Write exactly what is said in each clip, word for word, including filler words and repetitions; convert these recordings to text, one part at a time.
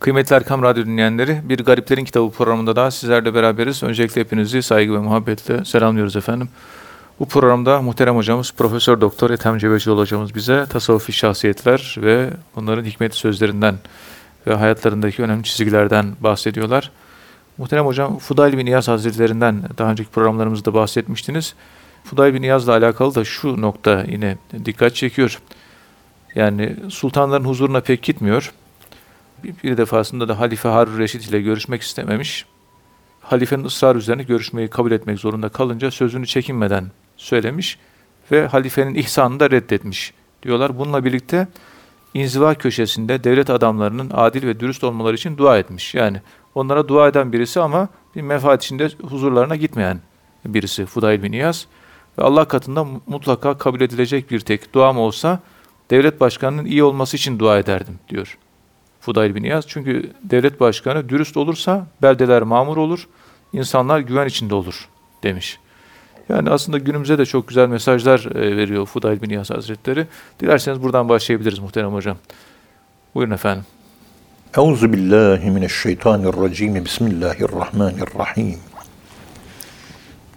Kıymetli Erkam Radyo dinleyenleri, Bir Gariplerin Kitabı programında daha sizlerle beraberiz. Öncelikle hepinizi saygı ve muhabbetle selamlıyoruz efendim. Bu programda muhterem hocamız Profesör Doktor Ethem Cebecioğlu hocamız bize tasavvufi şahsiyetler ve onların hikmetli sözlerinden ve hayatlarındaki önemli çizgilerden bahsediyorlar. Muhterem hocam, Fudayl bin İyaz Hazretlerinden daha önceki programlarımızda bahsetmiştiniz. Fudayl bin İyaz'la alakalı da şu nokta yine dikkat çekiyor. Yani sultanların huzuruna pek gitmiyor. Bir defasında da Halife Harun Reşit ile görüşmek istememiş. Halifenin ısrar üzerine görüşmeyi kabul etmek zorunda kalınca sözünü çekinmeden söylemiş ve halifenin ihsanını da reddetmiş diyorlar. Bununla birlikte inziva köşesinde devlet adamlarının adil ve dürüst olmaları için dua etmiş. Yani onlara dua eden birisi ama bir menfaat içinde huzurlarına gitmeyen birisi Fudayl bin İyaz. Ve Allah katında mutlaka kabul edilecek bir tek duam olsa devlet başkanının iyi olması için dua ederdim diyor Fudayl bin İyaz. Çünkü devlet başkanı dürüst olursa beldeler mamur olur, insanlar güven içinde olur demiş. Yani aslında günümüze de çok güzel mesajlar veriyor Fudayl bin İyaz Hazretleri. Dilerseniz buradan başlayabiliriz muhterem hocam. Buyurun efendim. Euzubillahimineşşeytanirracim. Bismillahirrahmanirrahim.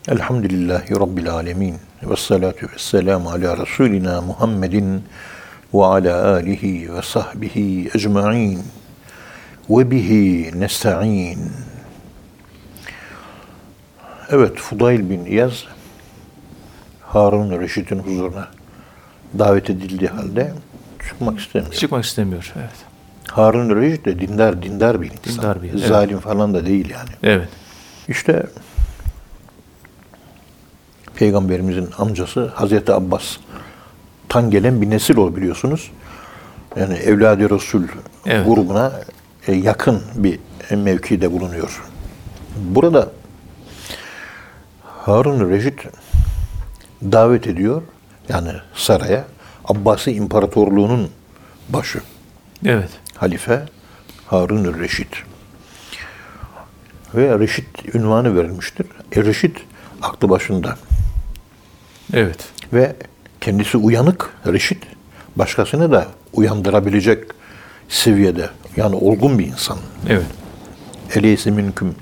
Elhamdülillahi Rabbil alemin. Vessalatu vesselamu ala Resulina Muhammedin ve ala alihi ve sahbihi ecma'in ve bihi nesta'in. Evet, Fudayl bin İyaz Harun Reşit'in huzuruna davet edildiği halde çıkmak istemiyor. Çıkmak istemiyor, evet. Harun Reşit de dindar, dindar bir insan. Dindar bir, zalim evet. falan da değil yani. Evet. İşte Peygamberimizin amcası Hazreti Abbas tan gelen bir nesil o, biliyorsunuz. Yani Evlad-ı Resul evet. grubuna yakın bir mevkide bulunuyor. Burada Harun Reşit davet ediyor. Yani saraya. Abbasi İmparatorluğu'nun başı. Evet. Halife Harun Reşit. Ve Reşit ünvanı verilmiştir. E, Reşit aklı başında. Evet. Ve kendisi uyanık Reşit. Başkasını da uyandırabilecek seviyede. Yani olgun bir insan. Evet. Eleyse minküm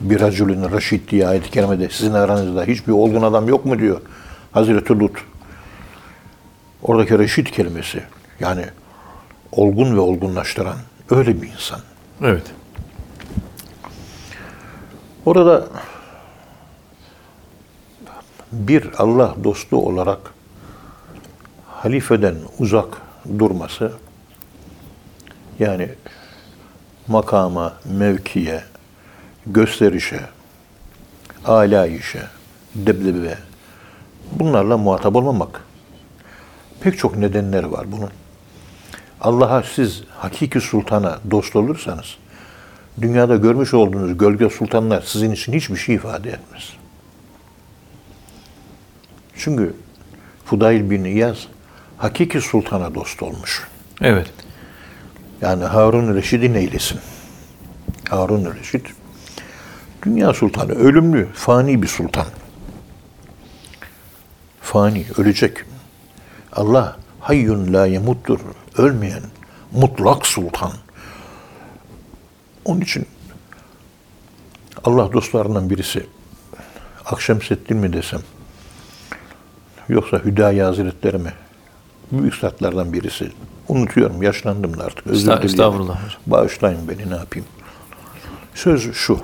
bir racülün reşid diye ayet-i kerimede sizin aranızda hiçbir olgun adam yok mu diyor Hazreti Lut. Oradaki reşid kelimesi yani olgun ve olgunlaştıran öyle bir insan. Evet. Orada bir Allah dostu olarak halifeden uzak durması yani makama, mevkiye, gösterişe, alayişe, debdebe, bunlarla muhatap olmamak. Pek çok nedenleri var bunun. Allah'a siz hakiki sultana dost olursanız, dünyada görmüş olduğunuz gölge sultanlar sizin için hiçbir şey ifade etmez. Çünkü Fudayl bin İyaz hakiki sultana dost olmuş. Evet. Yani Harun Reşid'i neylesin? Harun Reşid dünya sultanı, ölümlü, fani bir sultan. Fani, ölecek. Allah hayyun la yemuttur, ölmeyen, mutlak sultan. Onun için Allah dostlarından birisi, Akşemseddin mi desem, yoksa Hüdayi Hazretleri mi? Büyük zatlardan birisi. Unutuyorum, yaşlandım da artık. Özür dilerim. Estağfurullah. Bağışlayın beni, ne yapayım? Söz şu.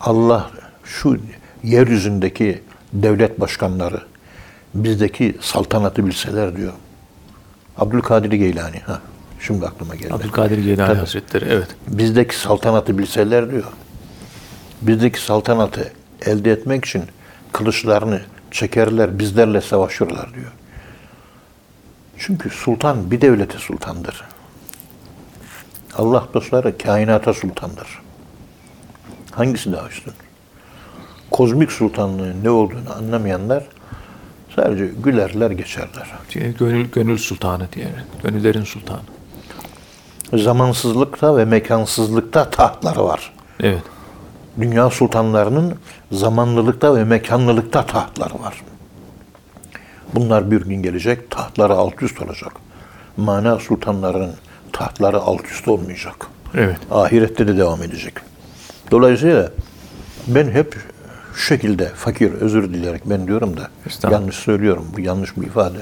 Allah şu yeryüzündeki devlet başkanları bizdeki saltanatı bilseler diyor. Abdülkadir Geylani. Ha, şimdi aklıma geldi. Abdülkadir Geylani Tabii. Hazretleri. Evet. Bizdeki saltanatı bilseler diyor. Bizdeki saltanatı elde etmek için kılıçlarını çekerler, bizlerle savaşırlar diyor. Çünkü sultan bir devlete sultandır. Allah dostları kainata sultandır. Hangisi daha üstün? Kozmik sultanlığın ne olduğunu anlamayanlar sadece gülerler geçerler. Gönül, gönül sultanı diye. Gönüllerin sultanı. Zamansızlıkta ve mekansızlıkta tahtları var. Evet. Dünya sultanlarının zamanlılıkta ve mekanlılıkta tahtları var. Bunlar bir gün gelecek, tahtları alt üst olacak. Mana sultanların şartları alt üst olmayacak. Evet. Ahirette de devam edecek. Dolayısıyla ben hep şu şekilde fakir, özür dileyerek ben diyorum da yanlış söylüyorum. Bu yanlış bir ifade.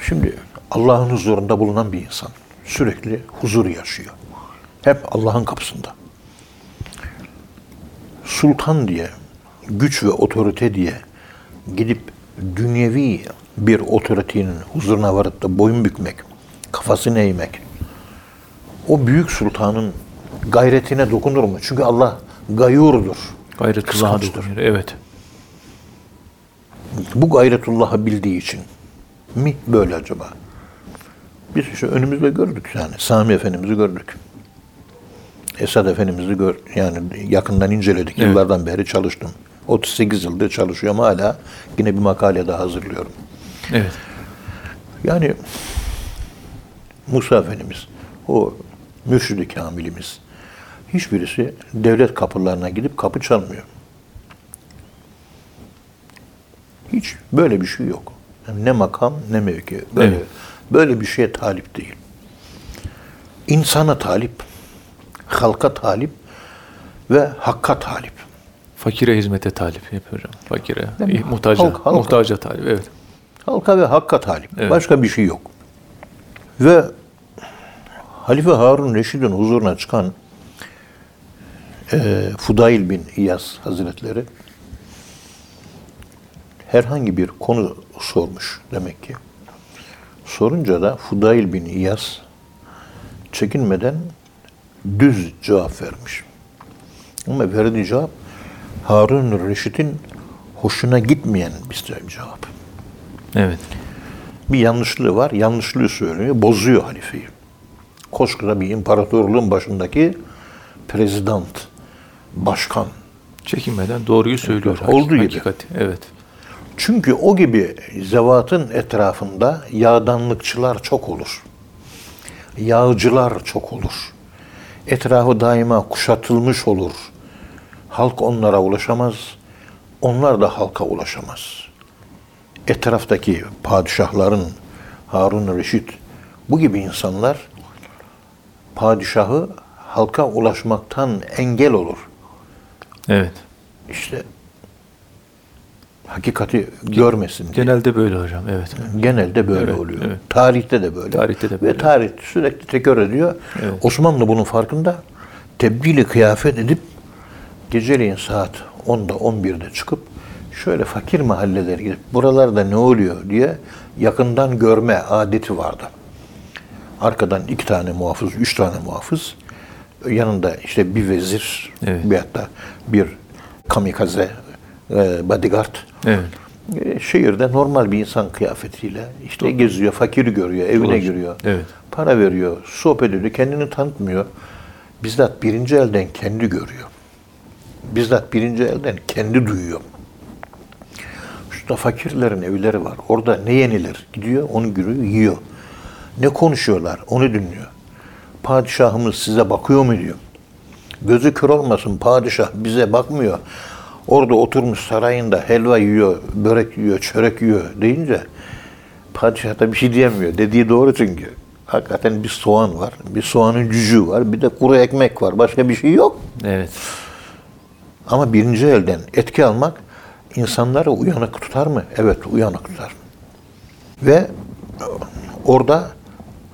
Şimdi Allah'ın huzurunda bulunan bir insan sürekli huzur yaşıyor. Hep Allah'ın kapısında. Sultan diye, güç ve otorite diye gidip dünyevi bir otoritenin huzuruna varıp da boyun bükmek, kafasını eğmek, o büyük sultanın gayretine dokunur mu? Çünkü Allah gayurdur. Gayretullah'dır. Evet. Bu gayretullah'ı bildiği için mi böyle acaba? Biz işte önümüzde gördük yani. Sami Efendimiz'i gördük. Esad Efendimiz'i gördük. Yani yakından inceledik. Evet. Yıllardan beri çalıştım. otuz sekiz yıldır çalışıyorum hala. Yine bir makale daha hazırlıyorum. Evet. Yani Musa Efendimiz, o mürşid-i kamilimiz, hiçbirisi devlet kapılarına gidip kapı çalmıyor. Hiç böyle bir şey yok. Yani ne makam ne mevki. Böyle, evet. böyle bir şeye talip değil. İnsana talip, halka talip ve hakka talip. Fakire hizmete talip yapıyorum. Fakire, muhtaca, halka, halka. muhtaca talip. Evet. Halka ve hakka talip. Evet. Başka bir şey yok. Ve Halife Harun Reşid'in huzuruna çıkan e, Fudayl bin İyaz Hazretleri herhangi bir konu sormuş demek ki. Sorunca da Fudayl bin İyaz çekinmeden düz cevap vermiş. Ama verdiği cevap Harun Reşit'in hoşuna gitmeyen bir cevap. Evet. Bir yanlışlığı var, yanlışlığı söylüyor, bozuyor halifeyi. Koskoca bir imparatorluğun başındaki prezident, başkan. Çekinmeden doğruyu söylüyor. Evet, olduğu gibi. Hakikati, evet. Çünkü o gibi zevatın etrafında yağdanlıkçılar çok olur. Yağcılar çok olur. Etrafı daima kuşatılmış olur. Halk onlara ulaşamaz. Onlar da halka ulaşamaz. Etraftaki padişahların, Harun Reşit, bu gibi insanlar padişahı halka ulaşmaktan engel olur. Evet. İşte hakikati görmesin diye. Genelde böyle hocam, evet. Genelde böyle evet, oluyor. Evet. Tarihte de böyle. Tarihte de böyle. Ve tarih sürekli tekrar ediyor. Evet. Osmanlı bunun farkında. Tebdili kıyafet edip geceleyin saat onda on birde çıkıp şöyle fakir mahallelere gidip buralarda ne oluyor diye yakından görme adeti vardı. Arkadan iki tane muhafız, üç tane muhafız, yanında işte bir vezir, evet. bir hatta bir kamikaze, bodyguard. Evet. Şehirde normal bir insan kıyafetiyle işte doğru. geziyor, fakiri görüyor, evine doğru. giriyor, evet. para veriyor, sohbet ediyor, kendini tanıtmıyor. Bizzat birinci elden kendi görüyor. Bizzat birinci elden kendi duyuyor. Şurada fakirlerin evleri var. Orada ne yenilir? Gidiyor, onu görüyor, yiyor. Ne konuşuyorlar? Onu dinliyor. Padişahımız size bakıyor mu diyor. Gözü kör olmasın, padişah bize bakmıyor. Orada oturmuş sarayında helva yiyor, börek yiyor, çörek yiyor deyince padişah da bir şey diyemiyor. Dediği doğru çünkü. Hakikaten bir soğan var, bir soğanın cücüğü var, bir de kuru ekmek var. Başka bir şey yok. Evet. Ama birinci elden etki almak insanları uyanık tutar mı? Evet, uyanık tutar. Ve orada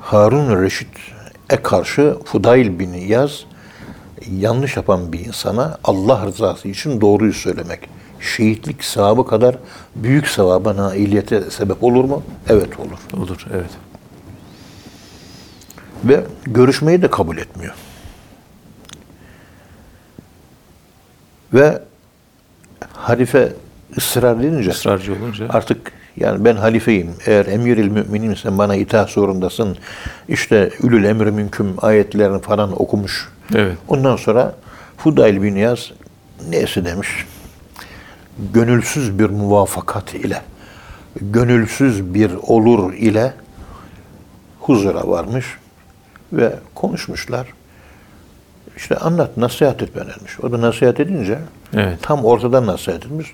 Harun Reşit'e karşı Fudayl bin İyaz yanlış yapan bir insana Allah rızası için doğruyu söylemek, şehitlik sevabı kadar büyük sevaba, nailiyete sebep olur mu? Evet olur. Olur, evet. Ve görüşmeyi de kabul etmiyor. Ve halife ısrar edince, ısrarcı olunca artık yani ben halifeyim, eğer emir-il müminimsen bana itaat zorundasın, işte ülül emri mümkün ayetlerini falan okumuş. Evet. Ondan sonra Fudayl bin İyaz neyse demiş, gönülsüz bir muvafakat ile, gönülsüz bir olur ile huzura varmış ve konuşmuşlar. İşte anlat, nasihat et bana demiş. O da nasihat edince, evet. tam ortadan nasihat etmiş.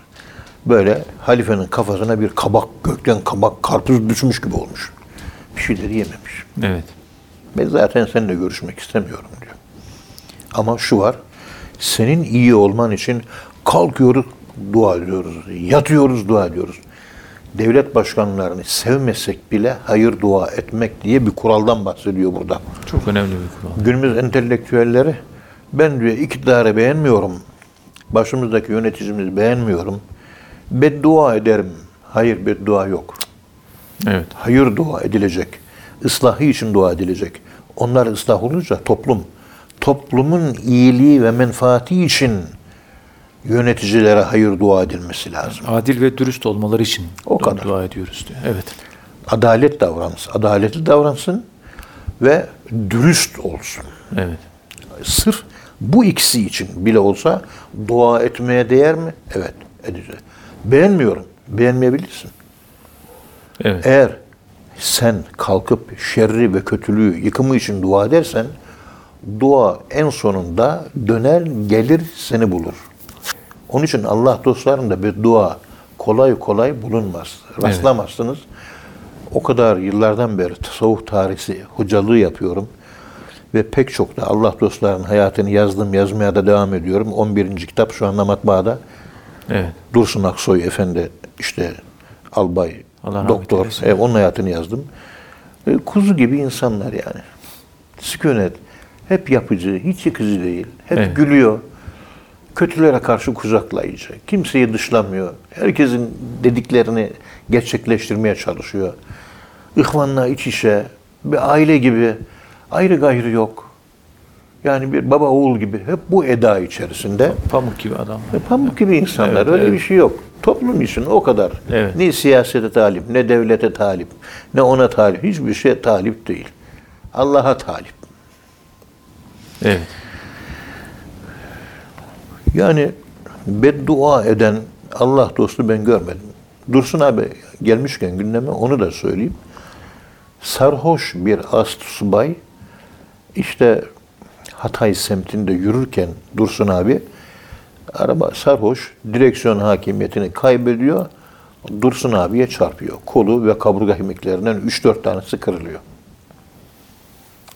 Böyle halifenin kafasına bir kabak, gökten kabak, karpuz düşmüş gibi olmuş. bir şeyleri yememiş. Evet. Ben zaten seninle görüşmek istemiyorum diyor. Ama şu var, senin iyi olman için kalkıyoruz, dua ediyoruz, yatıyoruz, dua ediyoruz. Devlet başkanlarını sevmesek bile hayır dua etmek diye bir kuraldan bahsediyor burada. Çok önemli bir kural. Günümüz entelektüelleri, ben diyor iktidarı beğenmiyorum, başımızdaki yöneticimizi beğenmiyorum, beddua ederim. Hayır, beddua yok. Evet. Hayır dua edilecek. Islahı için dua edilecek. Onlar ıslah olunca toplum, toplumun iyiliği ve menfaati için yöneticilere hayır dua edilmesi lazım. Adil ve dürüst olmaları için o kadar dua ediyoruz diyor. Evet. Adalet davransın. Adaletli davransın ve dürüst olsun. Evet. Sırf bu ikisi için bile olsa dua etmeye değer mi? Evet, edeceğiz. Beğenmiyorum. Beğenmeyebilirsin. Evet. Eğer sen kalkıp şerri ve kötülüğü, yıkımı için dua edersen, dua en sonunda döner, gelir, seni bulur. Onun için Allah dostlarında bir dua kolay kolay bulunmaz. Rastlamazsınız. Evet. O kadar yıllardan beri tasavvuf tarihi hocalığı yapıyorum. Ve pek çok da Allah dostlarının hayatını yazdım, yazmaya da devam ediyorum. on birinci kitap şu anda matbaada. Evet. Dursun Aksoy Efendi, işte albay, Allah doktor, evet, onun hayatını yazdım. Kuzu gibi insanlar yani. Sükunet, hep yapıcı, hiç yıkıcı değil. Hep evet, gülüyor. Kötülere karşı kuzaklayıcı. Kimseyi dışlamıyor. Herkesin dediklerini gerçekleştirmeye çalışıyor. İhvanla iç içe, bir aile gibi, ayrı gayrı yok. Yani bir baba oğul gibi, hep bu eda içerisinde. Pamuk gibi adam. Pamuk gibi insanlar, evet, öyle evet, bir şey yok. Toplum için o kadar. Evet. Ne siyasete talip, ne devlete talip, ne ona talip. Hiçbir şeye talip değil. Allah'a talip. Evet. Yani beddua eden Allah dostu ben görmedim. Dursun abi gelmişken gündeme onu da söyleyeyim. Sarhoş bir ast subay işte Hatay semtinde yürürken Dursun abi, araba sarhoş, direksiyon hakimiyetini kaybediyor. Dursun abiye çarpıyor. Kolu ve kaburga kemiklerinden üç dört tanesi kırılıyor.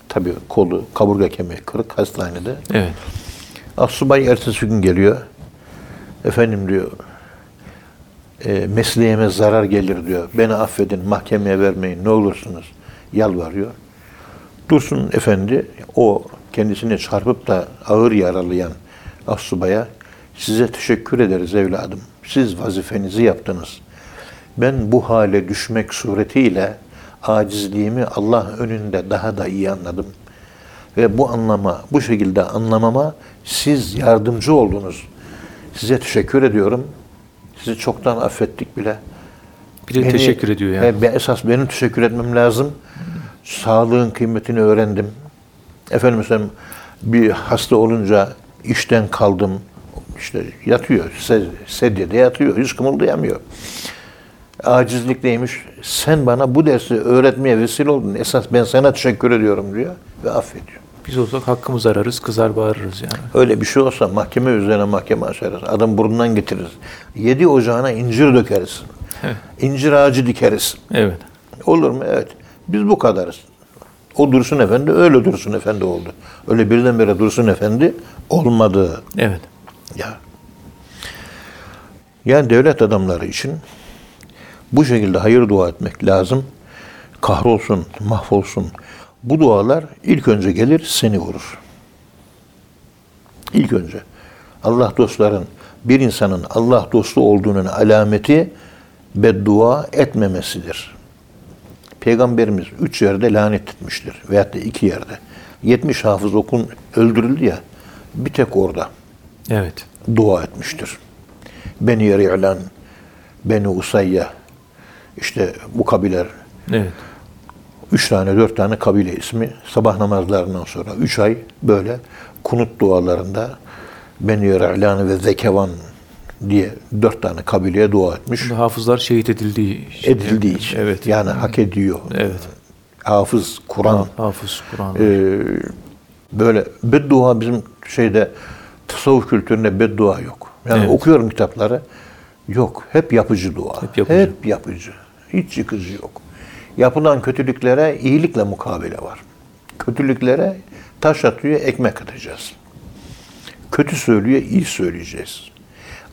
Tabii kolu, kaburga kemiği kırık, hastanede. Evet. Asubay ertesi gün geliyor. Efendim diyor, e, mesleğime zarar gelir diyor. Beni affedin, mahkemeye vermeyin, ne olursunuz. Yalvarıyor. Dursun Efendi, o kendisini çarpıp da ağır yaralayan asubaya, size teşekkür ederiz evladım. Siz vazifenizi yaptınız. Ben bu hale düşmek suretiyle acizliğimi Allah önünde daha da iyi anladım. Ve bu anlama, bu şekilde anlamama siz yardımcı oldunuz. Size teşekkür ediyorum. Sizi çoktan affettik bile. Bile beni, teşekkür ediyor yani. Ben, esas benim teşekkür etmem lazım. Sağlığın kıymetini öğrendim. Efendim mesela bir hasta olunca işten kaldım. İşte yatıyor, sedyede yatıyor, hiç kımıldayamıyor. Acizlik neymiş? Sen bana bu dersi öğretmeye vesile oldun. Esas ben sana teşekkür ediyorum diyor ve affediyor. Biz olsak hakkımızı ararız, kızar bağırırız yani. Öyle bir şey olsa mahkeme üzerine mahkeme açarız. Adam burnundan getiririz. Yedi ocağına incir dökeriz. Evet. İncir ağacı dikeriz. Evet. Olur mu? Evet. Biz bu kadarız. O Dursun Efendi öyle Dursun Efendi oldu. Öyle birdenbire Dursun Efendi olmadı. Evet. Ya. Yani devlet adamları için bu şekilde hayır dua etmek lazım. Kahrolsun, mahvolsun. Bu dualar ilk önce gelir, seni vurur. İlk önce. Allah dostların, bir insanın Allah dostu olduğunun alameti beddua etmemesidir. Peygamberimiz üç yerde lanet etmiştir. Veyahut da iki yerde. yetmiş hafız okun öldürüldü ya, bir tek orada. Evet. Dua etmiştir. Beni Ri'lan, Beni Usayya, işte bu kabiler. Evet. Üç tane, dört tane kabile ismi. Sabah namazlarından sonra üç ay böyle kunut dualarında Beni Ri'lan ve Zekevan diye dört tane kabileye dua etmiş. Şimdi hafızlar şehit edildiği için. Edildiği için. Evet. Yani hak ediyor. Evet. Hafız, Kur'an. Hafız, Kur'an. E, böyle beddua bizim şeyde, tasavvuf kültüründe beddua yok. Yani evet, okuyorum kitapları. Yok. Hep yapıcı dua. Hep yapıcı. Hep yapıcı. Hiç yıkıcı yok. yapılan kötülüklere iyilikle mukabele var. Kötülüklere taş atıyor, ekmek atacağız. Kötü söylüyor, iyi söyleyeceğiz.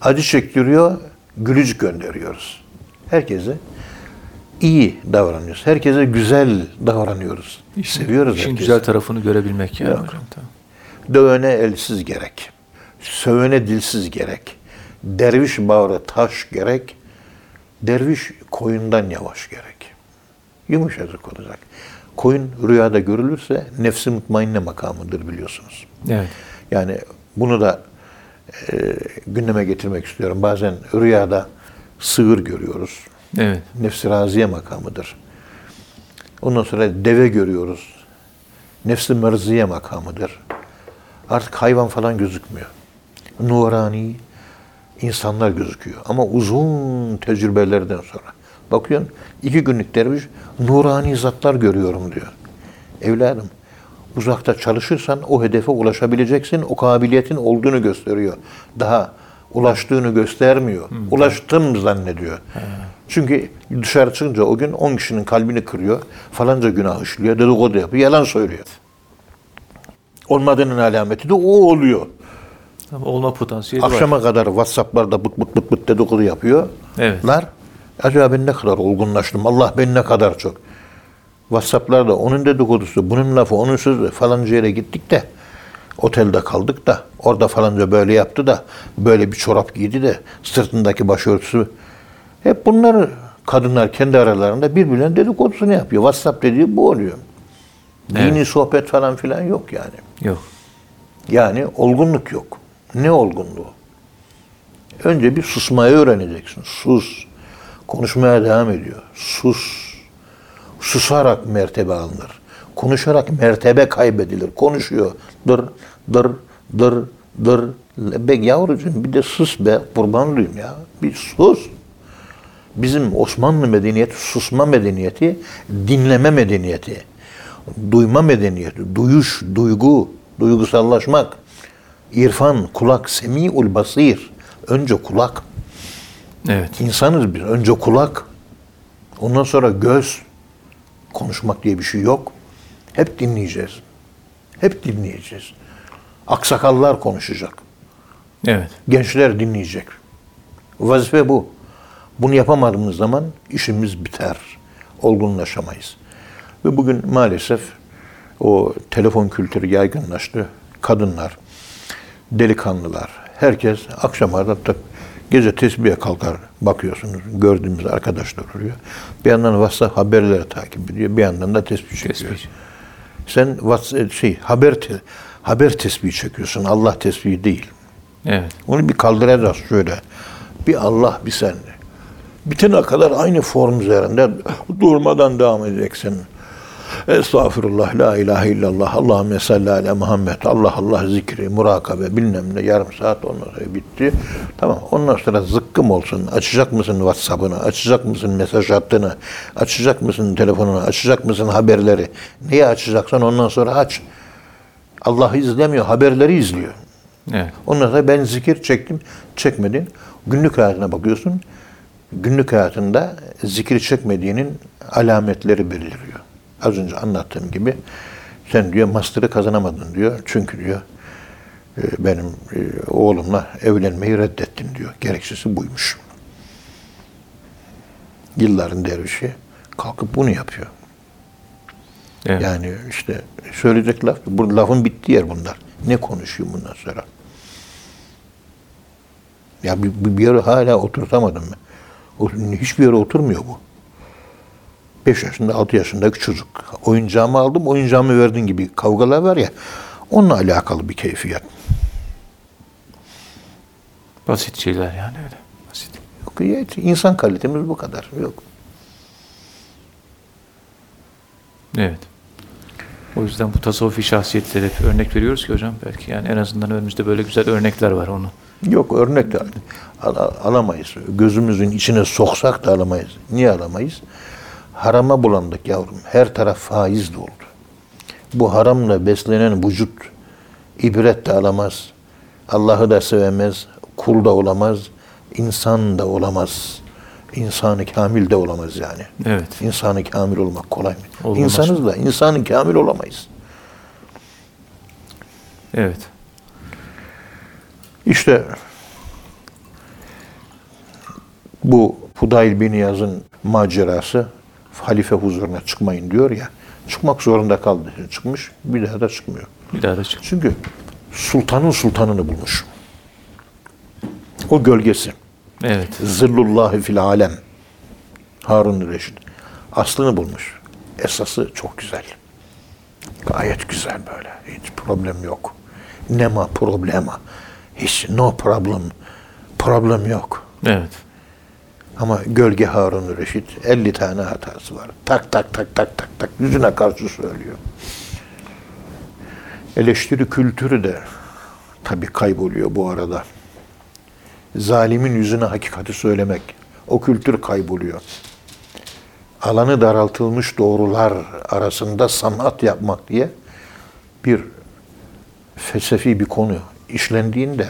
Acı çektiriyor, gülücük gönderiyoruz. Herkese iyi davranıyoruz. Herkese güzel davranıyoruz. İşin, seviyoruz işin güzel tarafını görebilmek. Yani hocam, tamam. Dövene elsiz gerek. Sövene dilsiz gerek. Derviş bağrı taş gerek. Derviş koyundan yavaş gerek. Yumuşacık olacak. Koyun rüyada görülürse nefsi mutmainne makamıdır biliyorsunuz. Evet. Yani bunu da e, gündeme getirmek istiyorum. Bazen rüyada sığır görüyoruz. Evet. Nefs-i raziye makamıdır. Ondan sonra deve görüyoruz. Nefs-i merziye makamıdır. Artık hayvan falan gözükmüyor. Nurani insanlar gözüküyor. Ama uzun tecrübelerden sonra bakıyorsun, iki günlük derviş nurani zatlar görüyorum diyor. Evladım, uzakta çalışırsan o hedefe ulaşabileceksin. O kabiliyetin olduğunu gösteriyor. Daha ulaştığını göstermiyor. Hmm. Ulaştım zannediyor. Hmm. Çünkü dışarı çıkınca o gün on kişinin kalbini kırıyor. Falanca günah işliyor, dedikodu yapıyor, yalan söylüyor. Olmadığının alameti de o oluyor. Ama olma potansiyeli akşama var. Kadar WhatsApp'larda bıt bıt bıt bıt dedikodu yapıyorlar. Evet. Acaba ben ne kadar olgunlaştım, Allah ben ne kadar çok. WhatsApp'larda onun dedikodusu, bunun lafı, onun sözü, falanca yere gittik de, otelde kaldık da, orada falanca böyle yaptı da, böyle bir çorap giydi de, sırtındaki başörtüsü. Hep bunlar kadınlar kendi aralarında birbirlerinin dedikodusunu yapıyor. WhatsApp dediği bu oluyor. Evet. Dini sohbet falan filan yok yani. Yok. Yani olgunluk yok. Ne olgunluğu? Önce bir susmayı öğreneceksin. Sus. Konuşmaya devam ediyor. Sus. Susarak mertebe alınır. Konuşarak mertebe kaybedilir. Konuşuyor. Dır, dır, dır, dır. Be yavrucuğum, bir de sus be. Kurban olayım ya. Bir sus. Bizim Osmanlı medeniyeti susma medeniyeti, dinleme medeniyeti, duyma medeniyeti, duyuş, duygu, duygusallaşmak, irfan, kulak, semi'ul basir. Önce kulak. Evet. İnsanız biz. Önce kulak. Ondan sonra göz. Konuşmak diye bir şey yok. Hep dinleyeceğiz. Hep dinleyeceğiz. Aksakallar konuşacak. Evet. Gençler dinleyecek. Vazife bu. Bunu yapamadığımız zaman işimiz biter. Olgunlaşamayız. Ve bugün maalesef o telefon kültürü yaygınlaştı. Kadınlar, delikanlılar, herkes akşamlarda tık gece tesbihe kalkar, bakıyorsunuz gördüğümüz arkadaşlar oluyor. Bir yandan WhatsApp haberleri takip ediyor, bir yandan da tesbih çekiyor. Tesbih. Sen WhatsApp şey haber te, haber tesbihi çekiyorsun, Allah tesbihi değil. Evet. Onu bir kaldıracağız şöyle. Bir Allah, bir sen. Bitene kadar aynı form üzerinde durmadan devam edeceksin. Estağfirullah, la ilahe illallah, Allahümme salli ala Muhammed, Allah Allah zikri, murakabe, bilmem ne, yarım saat ondan sonra bitti. Tamam, ondan sonra zıkkım olsun, açacak mısın WhatsApp'ını, açacak mısın mesaj hattını, açacak mısın telefonunu, açacak mısın haberleri, neyi açacaksan ondan sonra aç. Allah'ı izlemiyor, haberleri izliyor. Evet. Ondan sonra ben zikir çektim, çekmedin. Günlük hayatına bakıyorsun, günlük hayatında zikir çekmediğinin alametleri belirliyor. Az önce anlattığım gibi sen diyor master'ı kazanamadın diyor. Çünkü diyor benim oğlumla evlenmeyi reddettim diyor. Gerekçesi buymuş. Yılların dervişi kalkıp bunu yapıyor. Evet. Yani işte söyleyecek laf, bu lafın bittiği yer bunlar. Ne konuşuyor bundan sonra? Ya bir, bir yere hala oturtamadım ben. Hiçbir yere oturmuyor bu. beş yaşında, altı yaşındaki çocuk. Oyuncağımı aldım, oyuncağımı verdin gibi kavgalar var ya, onunla alakalı bir keyfiyat. Basit şeyler yani öyle. Basit. Yok, ya, insan kalitemiz bu kadar. Yok. Evet. O yüzden bu tasavvufi şahsiyetlere hep örnek veriyoruz ki hocam belki yani en azından önümüzde böyle güzel örnekler var onu. Yok, örnek de al- alamayız. Gözümüzün içine soksak da alamayız. Niye alamayız? Harama bulandık yavrum. Her taraf faiz doldu. Bu haramla beslenen vücut ibret de alamaz. Allah'ı da sevemez. Kul da olamaz. İnsan da olamaz. İnsanı kamil de olamaz yani. Evet. İnsanı kamil olmak kolay mı? Olmaz. İnsanız da insanı kamil olamayız. Evet. İşte bu Fudayl bin İyaz'ın macerası, halife huzuruna çıkmayın diyor ya, çıkmak zorunda kaldı. Çıkmış, bir daha da çıkmıyor. Bir daha da çıkmıyor. Çünkü sultanın sultanını bulmuş. O gölgesi. Evet. Zillullahi fil alem. Harun Reşit. Aslını bulmuş. Esası çok güzel. Gayet güzel böyle. Hiç problem yok. Nema problema. Hiç no problem. Problem yok. Evet. Ama gölge Harun Reşit. elli tane hatası var. Tak tak tak tak tak tak. Yüzüne karşı söylüyor. Eleştiri kültürü de tabii kayboluyor bu arada. Zalimin yüzüne hakikati söylemek. O kültür kayboluyor. Alanı daraltılmış doğrular arasında sanat yapmak diye bir felsefi bir konu işlendiğinde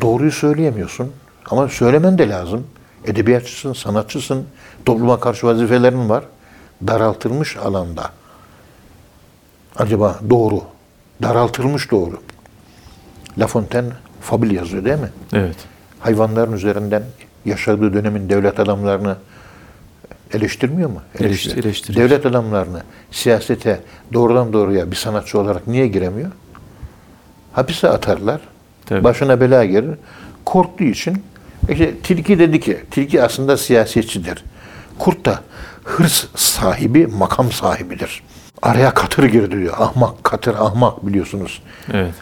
doğruyu söyleyemiyorsun. Ama söylemen de lazım. Edebiyatçısın, sanatçısın, topluma karşı vazifelerin var. Daraltılmış alanda. Acaba doğru, daraltılmış doğru. La Fontaine fabil yazıyor değil mi? Evet. Hayvanların üzerinden yaşadığı dönemin devlet adamlarını eleştirmiyor mu? Eleştiriyor. Eleştiriyor. Devlet adamlarını siyasete doğrudan doğruya bir sanatçı olarak niye giremiyor? Hapise atarlar. Tabii. Başına bela gelir. Korktuğu için işte tilki dedi ki, tilki aslında siyasetçidir. Kurt da hırs sahibi, makam sahibidir. Araya katır girdi diyor. Ahmak, katır, ahmak biliyorsunuz. Evet.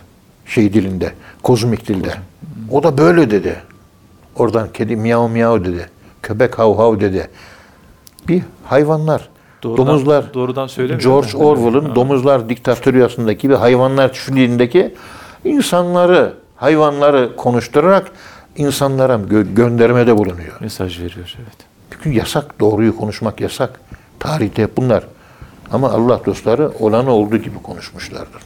Şey dilinde, kozmik dilde. O da böyle dedi. Oradan kedi miyav miyav dedi. Köpek hav hav dedi. Bir hayvanlar, doğrudan, domuzlar, doğrudan söylemiyor. George Orwell'ın Domuzlar Diktatörüyasındaki bir hayvanlar çiftliğindeki insanları, hayvanları konuşturarak insanlara gö- göndermede bulunuyor. Mesaj veriyor, evet. Çünkü yasak, doğruyu konuşmak yasak. Tarihte hep bunlar. Ama Allah dostları olanı olduğu gibi konuşmuşlardır.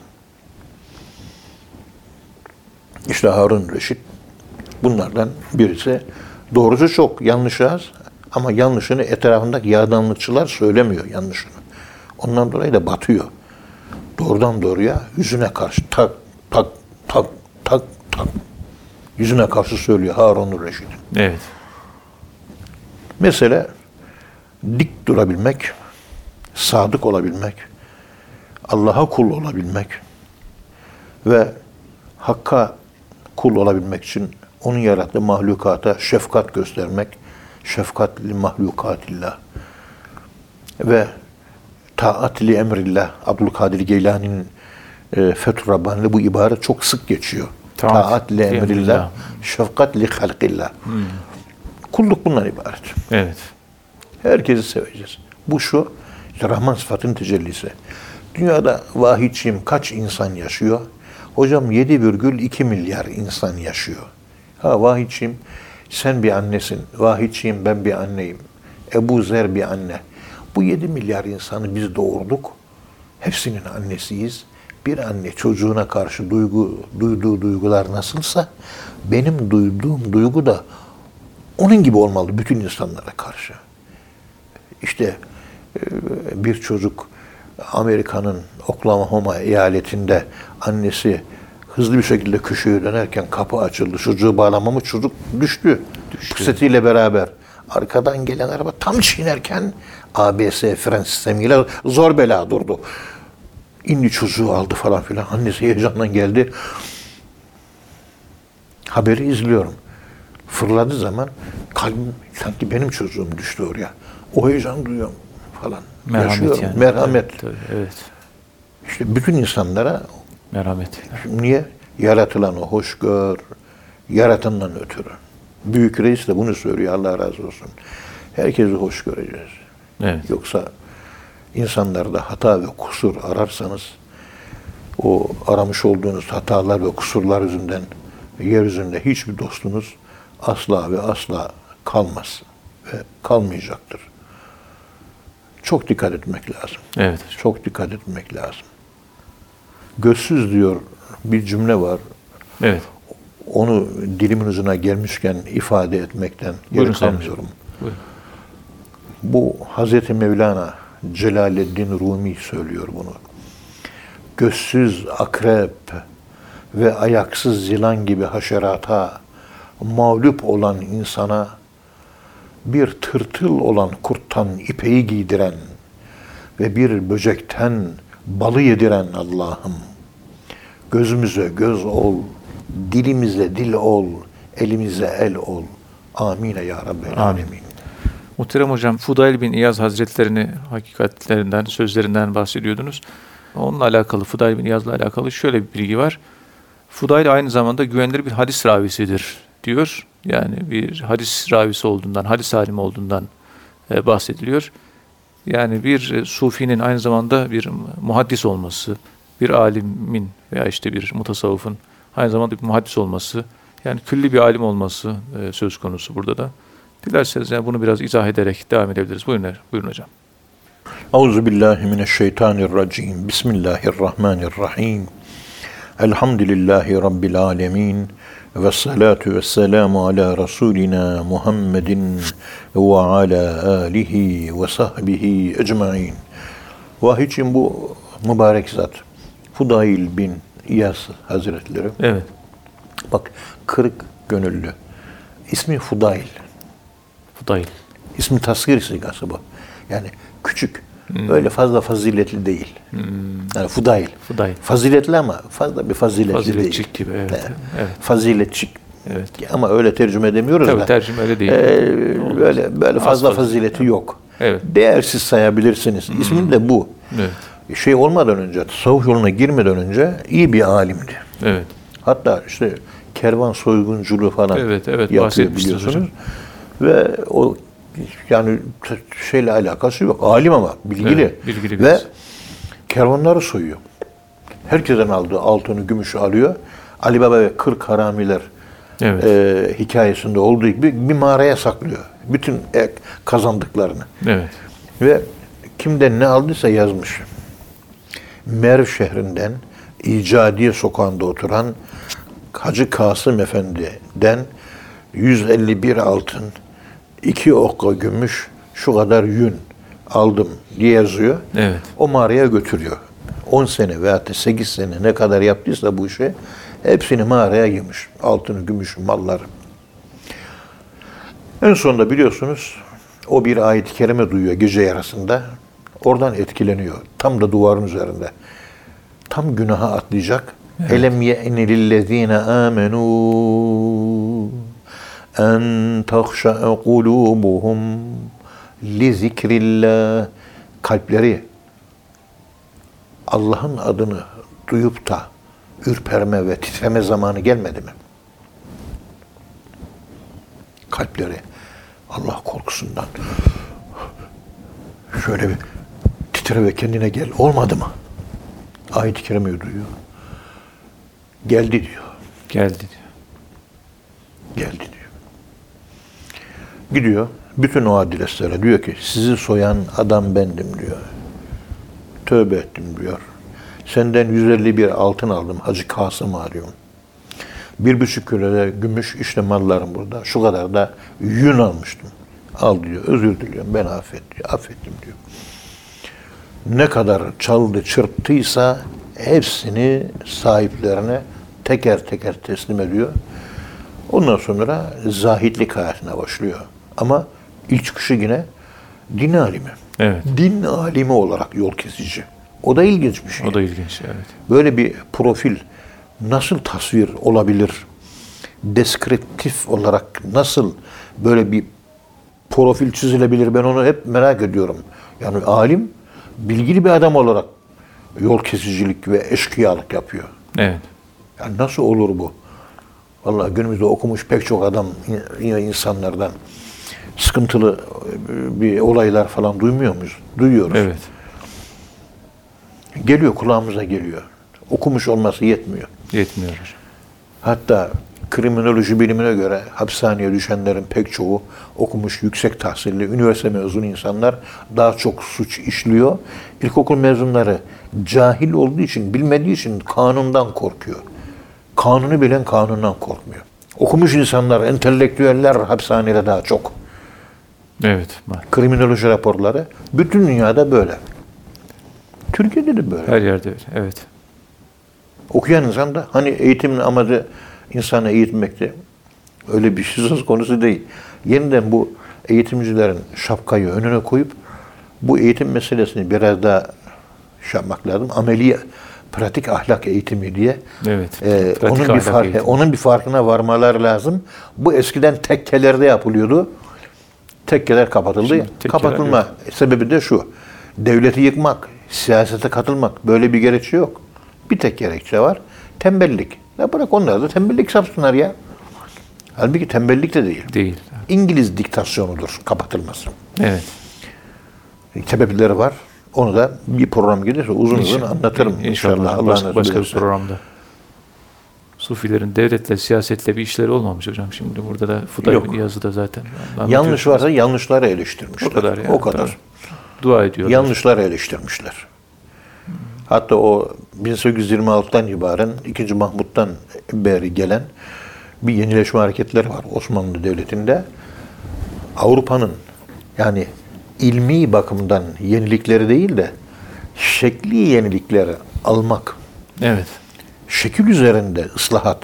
İşte Harun Reşit bunlardan birisi. Doğrusu çok, yanlışı az. Ama yanlışını etrafındaki yağdanlıkçılar söylemiyor yanlışını. Ondan dolayı da batıyor. Doğrudan doğruya yüzüne karşı tak tak tak tak tak yüzüne karşı söylüyor Harun Reşit. Evet. Mesele dik durabilmek, sadık olabilmek, Allah'a kul olabilmek ve Hakk'a kul olabilmek için onun yarattığı mahlukata şefkat göstermek, şefkatli mahlukatillah ve taatli emrillah. Abdülkadir Geylani'nin e, Fethur Rabbani'de bu ibare çok sık geçiyor. Tamam. Taatli emrillah, şefkatli halkillah. Hmm. Kulluk bundan ibaret. Evet. Herkesi seveceğiz. Bu şu, işte Rahman sıfatının tecellisi. Dünyada vahidçiyim kaç insan yaşıyor? Hocam yedi virgül iki milyar insan yaşıyor. Ha vahidçiyim, sen bir annesin. Vahidçiyim, ben bir anneyim. Ebu Zer bir anne. Bu yedi milyar insanı biz doğurduk. Hepsinin annesiyiz. Bir anne çocuğuna karşı duygu, duyduğu duygular nasılsa benim duyduğum duygu da onun gibi olmalı bütün insanlara karşı. İşte bir çocuk Amerika'nın Oklahoma eyaletinde annesi hızlı bir şekilde köşeye dönerken kapı açıldı. Çocuğu bağlamamı çocuk düştü. düştü. Pusetiyle beraber. Arkadan gelen araba tam çiğnerken A B S fren sistemiyle zor bela durdu. İndi çocuğu aldı falan filan. Annesi heyecandan geldi. Haberi izliyorum. Fırladığı zaman kalbim sanki benim çocuğum düştü oraya. O heyecan duyuyorum falan. Merhamet yaşıyorum. Yani. Merhamet. Evet, tabii, evet. İşte bütün insanlara merhamet. Şimdi niye? Yaratılanı hoş gör, yaratandan ötürü. Büyük reis de bunu söylüyor, Allah razı olsun. Herkesi hoş göreceğiz. Evet. Yoksa insanlarda hata ve kusur ararsanız, o aramış olduğunuz hatalar ve kusurlar yüzünden, yeryüzünde hiçbir dostunuz asla ve asla kalmaz ve kalmayacaktır. Çok dikkat etmek lazım. Evet. Çok dikkat etmek lazım. Gözsüz diyor bir cümle var. Evet. Onu dilimin ucuna gelmişken ifade etmekten geri kalmıyorum. Buyurun. Bu Hazreti Mevlana Celaleddin Rumi söylüyor bunu. Gözsüz akrep ve ayaksız yılan gibi haşerata mağlup olan insana bir tırtıl olan kurttan ipeyi giydiren ve bir böcekten balı yediren Allah'ım, gözümüze göz ol, dilimize dil ol, elimize el ol. Amin ya Rabbel Alemin. Muhterem Hocam, Fudayl bin İyaz Hazretlerini hakikatlerinden, sözlerinden bahsediyordunuz. Onunla alakalı, Fudayl bin İyaz'la alakalı şöyle bir bilgi var. Fudayl aynı zamanda güvenilir bir hadis ravisidir diyor. Yani bir hadis ravisi olduğundan, hadis alimi olduğundan bahsediliyor. Yani bir sufinin aynı zamanda bir muhaddis olması, bir alimin veya işte bir mutasavvıfın aynı zamanda bir muhaddis olması, yani külli bir alim olması söz konusu burada da. Dilerseniz yani bunu biraz izah ederek devam edebiliriz. Buyurun, buyurun hocam. Euzubillahimineşşeytanirracim. Bismillahirrahmanirrahim. Elhamdülillahi Rabbil alemin. Vessalatu vesselamu ala Resulina Muhammedin ve ala alihi ve sahbihi ecmain. Vahiy için bu mübarek zat Fudayl bin İyaz Hazretleri. Evet. Bak, kırık gönüllü. İsmi Fudayl. Fudayl. İsmi tasgir sigası bu. Yani küçük. Hmm. Öyle fazla faziletli değil. Hmm. Yani Fudayl. Fudayl. Faziletli ama fazla bir faziletli faziletçik değil. Faziletçik gibi. Evet. Yani, evet. Faziletçik. Evet. Ama öyle tercüme edemiyoruz. Tabii, da. Tercüme öyle değil. Ee, böyle böyle fazla az fazileti yani. Yok. Evet. Değersiz sayabilirsiniz. Hmm. İsmi de bu. Evet. Şey olmadan önce, tasavvuf yoluna girmeden önce iyi bir alimdi. Evet. Hatta işte kervan soygunculuğu falan evet, evet, yapıyor biliyorsunuz. Hocam. Ve o yani şeyle alakası yok. Alim ama bilgili. Evet, bilgili ve kervanları soyuyor. Herkesten aldığı altını, gümüşü alıyor. Ali Baba ve kırk haramiler evet. e, hikayesinde olduğu gibi bir mağaraya saklıyor. Bütün kazandıklarını. Evet. Ve kimden ne aldıysa yazmış. Merv şehrinden İcadiye sokağında oturan Hacı Kasım Efendi'den yüz elli bir altın, iki okka gümüş, şu kadar yün aldım diye yazıyor. Evet. O mağaraya götürüyor. on sene veya sekiz sene ne kadar yaptıysa bu işi hepsini mağaraya girmiş. Altın, gümüş, malları. En sonunda biliyorsunuz o bir ayet-i kerime duyuyor gece yarısında. Oradan etkileniyor. Tam da duvarın üzerinde. Tam günaha atlayacak. Elem ye'ni lillezine amenu en tahşa'a kulubuhum li zikrillah. Kalpleri Allah'ın adını duyup da ürperme ve titreme zamanı gelmedi mi? Kalpleri Allah korkusundan şöyle bir titre ve kendine gel olmadı mı? Ayet-i kerimeyi duyuyor. Geldi diyor. Geldi diyor. Geldi diyor. Gidiyor. Bütün o adreslere diyor ki sizi soyan adam bendim diyor. Tövbe ettim diyor. Senden yüz elli bir altın aldım. Hacı Kasım arıyorum. Bir buçuk kilo gümüş, işte mallarım burada. Şu kadar da yün almıştım. Al diyor. Özür diliyorum. Ben affet diyor. Affettim diyor. Ne kadar çaldı, çırptıysa hepsini sahiplerine teker teker teslim ediyor. Ondan sonra zahitlik hayatına başlıyor. Ama ilk çıkışı yine din alimi. Evet. Din alimi olarak yol kesici. O da ilginç bir şey. O da ilginç, evet. Böyle bir profil nasıl tasvir olabilir? Deskriptif olarak nasıl böyle bir profil çizilebilir? Ben onu hep merak ediyorum. Yani alim, bilgili bir adam olarak yol kesicilik ve eşkıyalık yapıyor. Evet. Yani nasıl olur bu? Vallahi günümüzde okumuş pek çok adam, insanlardan sıkıntılı bir olaylar falan duymuyor muyuz? Duyuyoruz. Evet. Geliyor, kulağımıza geliyor. Okumuş olması yetmiyor. Yetmiyor. Hatta kriminoloji bilimine göre hapishaneye düşenlerin pek çoğu okumuş, yüksek tahsilli, üniversite mezunu insanlar daha çok suç işliyor. İlkokul mezunları cahil olduğu için, bilmediği için kanundan korkuyor. Kanunu bilen kanundan korkmuyor. Okumuş insanlar, entelektüeller hapishanede daha çok. Evet. Kriminoloji raporları. Bütün dünyada böyle. Türkiye'de de böyle. Her yerde öyle. Evet. Okuyan insan da hani eğitimin amacı insanı eğitmekti. Öyle bir şey söz konusu değil. Yeniden bu eğitimcilerin şapkayı önüne koyup bu eğitim meselesini biraz daha şey yapmak lazım. Ameli, pratik ahlak eğitimi diye. Evet. Ee, onun bir farkı, onun bir farkına varmalar lazım. Bu eskiden tekkelerde yapılıyordu. Tekkeler kapatıldı. Şimdi, tekkeler, Kapatılma evet. sebebi de şu. Devleti yıkmak, siyasete katılmak böyle bir gerekçe yok. Bir tek gerekçe var. Tembellik. Ya bırak onlar da tembellik sapsınlar ya. Halbuki tembellik de değil. Değil. İngiliz diktasyonudur kapatılması. Evet. Sebepleri var. Onu da bir program gelirse uzun uzun anlatırım inşallah. inşallah. Allah başka, başka bir programda. Sufilerin devletle, siyasetle bir işleri olmamış hocam. Şimdi burada da Fudayl bin İyaz'ı da zaten. Yanlış varsa yanlışları eleştirmişler. O kadar. Yani, o kadar. Tabii. Dua ediyorlar. Yanlışları eleştirmişler. Hatta o bin sekiz yüz yirmi altıdan itibaren ikinci. Mahmut'tan beri gelen bir yenileşme hareketleri var Osmanlı Devleti'nde. Avrupa'nın yani ilmi bakımdan yenilikleri değil de şekli yenilikleri almak. Evet. Şekil üzerinde ıslahat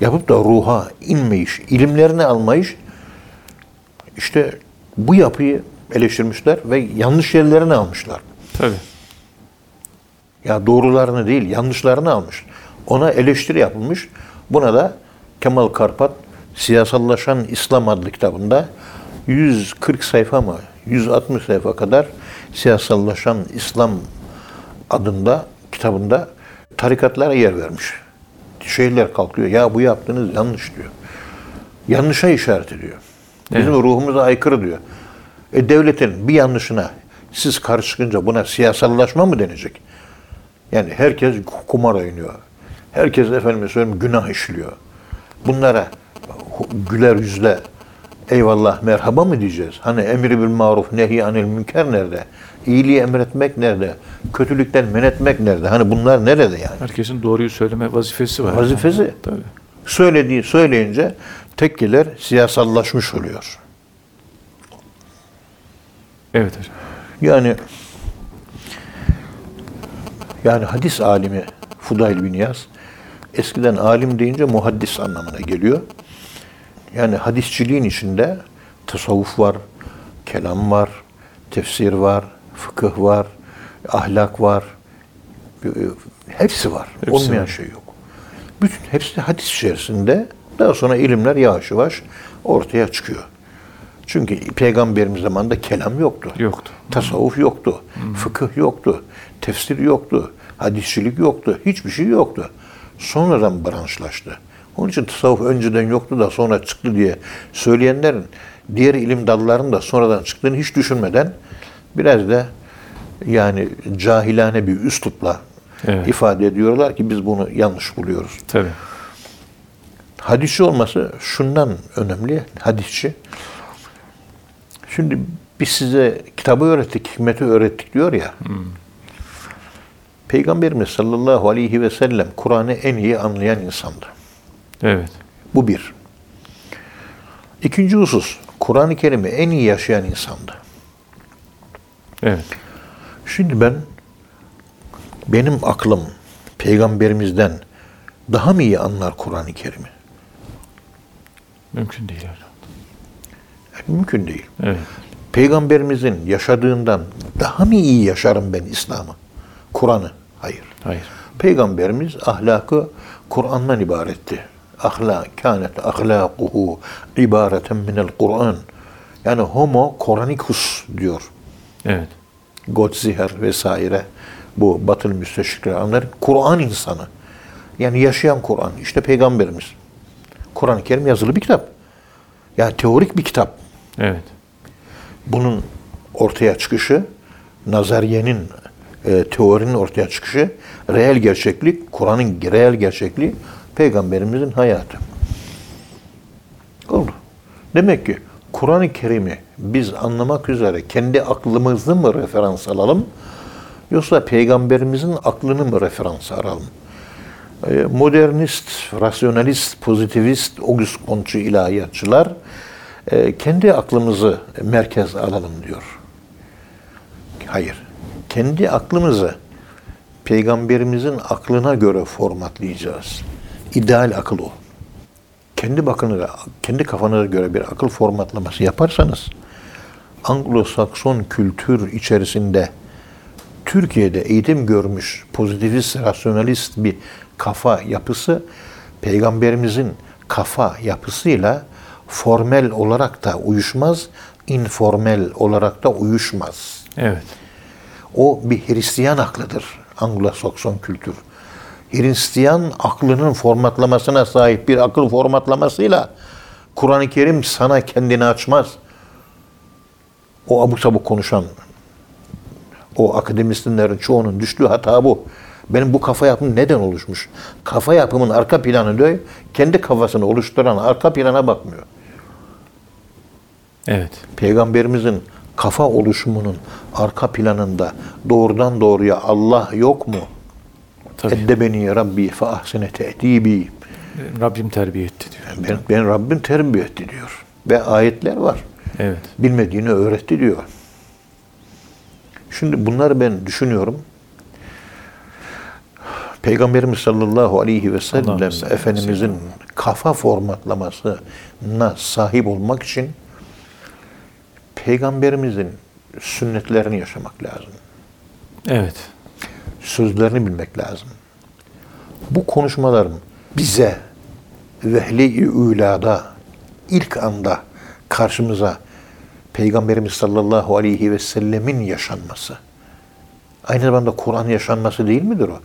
yapıp da ruha inmeyiş, ilimlerini almayış, işte bu yapıyı eleştirmişler ve yanlış yerlerini almışlar. Tabii. Ya doğrularını değil, yanlışlarını almış. Ona eleştiri yapılmış. Buna da Kemal Karpat Siyasallaşan İslam adlı kitabında yüz kırk sayfa mı, yüz altmış sayfa kadar Siyasallaşan İslam adında kitabında tarikatlara yer vermiş. Şeyler kalkıyor. Ya bu yaptığınız yanlış diyor. Yanlışa işaret ediyor. Bizim evet. ruhumuza aykırı diyor. E devletin bir yanlışına siz karşı çıkınca buna siyasallaşma mı denecek? Yani herkes kumar oynuyor. Herkes efendime söyleyeyim günah işliyor. Bunlara güler yüzle eyvallah merhaba mı diyeceğiz? Hani emri bil maruf nehy anil münker nerede? İyiliği emretmek nerede? Kötülükten men etmek nerede? Hani bunlar nerede yani? Herkesin doğruyu söyleme vazifesi var. Vazifesi. Yani. Tabii. Söylediği söyleyince tekkiler siyasallaşmış oluyor. Evet hocam. Yani Yani hadis alimi Fudayl bin İyaz, eskiden alim deyince muhaddis anlamına geliyor. Yani hadisçiliğin içinde tasavvuf var, kelam var, tefsir var, fıkıh var, ahlak var, hepsi var. Hepsi Olmayan var. şey yok. Bütün hepsi hadis içerisinde. Daha sonra ilimler yavaş yavaş ortaya çıkıyor. Çünkü Peygamberimiz zamanında kelam yoktu. Yoktu. Tasavvuf yoktu. Hmm. Fıkıh yoktu. Tefsir yoktu. Hadisçilik yoktu. Hiçbir şey yoktu. Sonradan branşlaştı. Onun için tasavvuf önceden yoktu da sonra çıktı diye söyleyenlerin diğer ilim dallarının da sonradan çıktığını hiç düşünmeden biraz da yani cahilane bir üslupla evet. ifade ediyorlar ki biz bunu yanlış buluyoruz. Tabii. Hadisçi olması şundan önemli. Hadisçi. Şimdi biz size kitabı öğrettik, hikmeti öğrettik diyor ya. Hmm. Peygamberimiz sallallahu aleyhi ve sellem Kur'an'ı en iyi anlayan insandı. Evet. Bu bir. İkinci husus, Kur'an-ı Kerim'i en iyi yaşayan insandı. Evet. Şimdi ben, benim aklım Peygamberimizden daha mı iyi anlar Kur'an-ı Kerim'i? Mümkün değil öyle. Mümkün değil. Evet. Peygamberimizin yaşadığından daha mı iyi yaşarım ben İslam'ı? Kur'an'ı? Hayır. Hayır. Peygamberimiz ahlakı Kur'an'dan ibaretti. Ahlak, kânet ahlakuhu ibareten minel Kur'an. Yani homo Koranicus diyor. Evet. Godziher vesaire bu batılı müsteşrikler anlar. Kur'an insanı. Yani yaşayan Kur'an. İşte Peygamberimiz. Kur'an-ı Kerim yazılı bir kitap. Yani teorik bir kitap. Evet. Bunun ortaya çıkışı, nazariyenin, e, teorinin ortaya çıkışı, reel gerçeklik, Kur'an'ın reel gerçekliği, Peygamberimizin hayatı. Oldu. Demek ki Kur'an-ı Kerim'i biz anlamak üzere kendi aklımızı mı referans alalım, yoksa Peygamberimizin aklını mı referans alalım? Modernist, rasyonalist, pozitivist, Auguste Comte'cu ilahiyatçılar kendi aklımızı merkez alalım diyor. Hayır. Kendi aklımızı Peygamberimizin aklına göre formatlayacağız. İdeal akıl o. Kendi bakınıza, kendi kafanıza göre bir akıl formatlaması yaparsanız Anglo-Sakson kültür içerisinde Türkiye'de eğitim görmüş pozitivist, rasyonalist bir kafa yapısı Peygamberimizin kafa yapısıyla formel olarak da uyuşmaz, informel olarak da uyuşmaz. Evet. O bir Hristiyan aklıdır. Anglo-Sakson kültür. Hristiyan aklının formatlamasına sahip bir akıl formatlamasıyla Kur'an-ı Kerim sana kendini açmaz. O abuk sabuk konuşan o akademisyenlerin çoğunun düştüğü hata bu. Benim bu kafa yapım neden oluşmuş? Kafa yapımın arka planı diyor, kendi kafasını oluşturan arka plana bakmıyor. Evet. Peygamberimizin kafa oluşumunun arka planında doğrudan doğruya Allah yok mu? Tabii. Eddebeni Rabbi fe ahsene te'dibi. Rabbim terbiye etti diyor. Ben, ben Rabbim terbiye etti diyor. Ve ayetler var. Evet. Bilmediğini öğretti diyor. Şimdi bunları ben düşünüyorum. Peygamberimiz sallallahu aleyhi ve sellem Efendimizin kafa formatlamasına sahip olmak için Peygamberimizin sünnetlerini yaşamak lazım. Evet. Sözlerini bilmek lazım. Bu konuşmalarım bize vehli-i ülada ilk anda karşımıza Peygamberimiz sallallahu aleyhi ve sellemin yaşanması. Aynı zamanda Kur'an yaşanması değil midir o?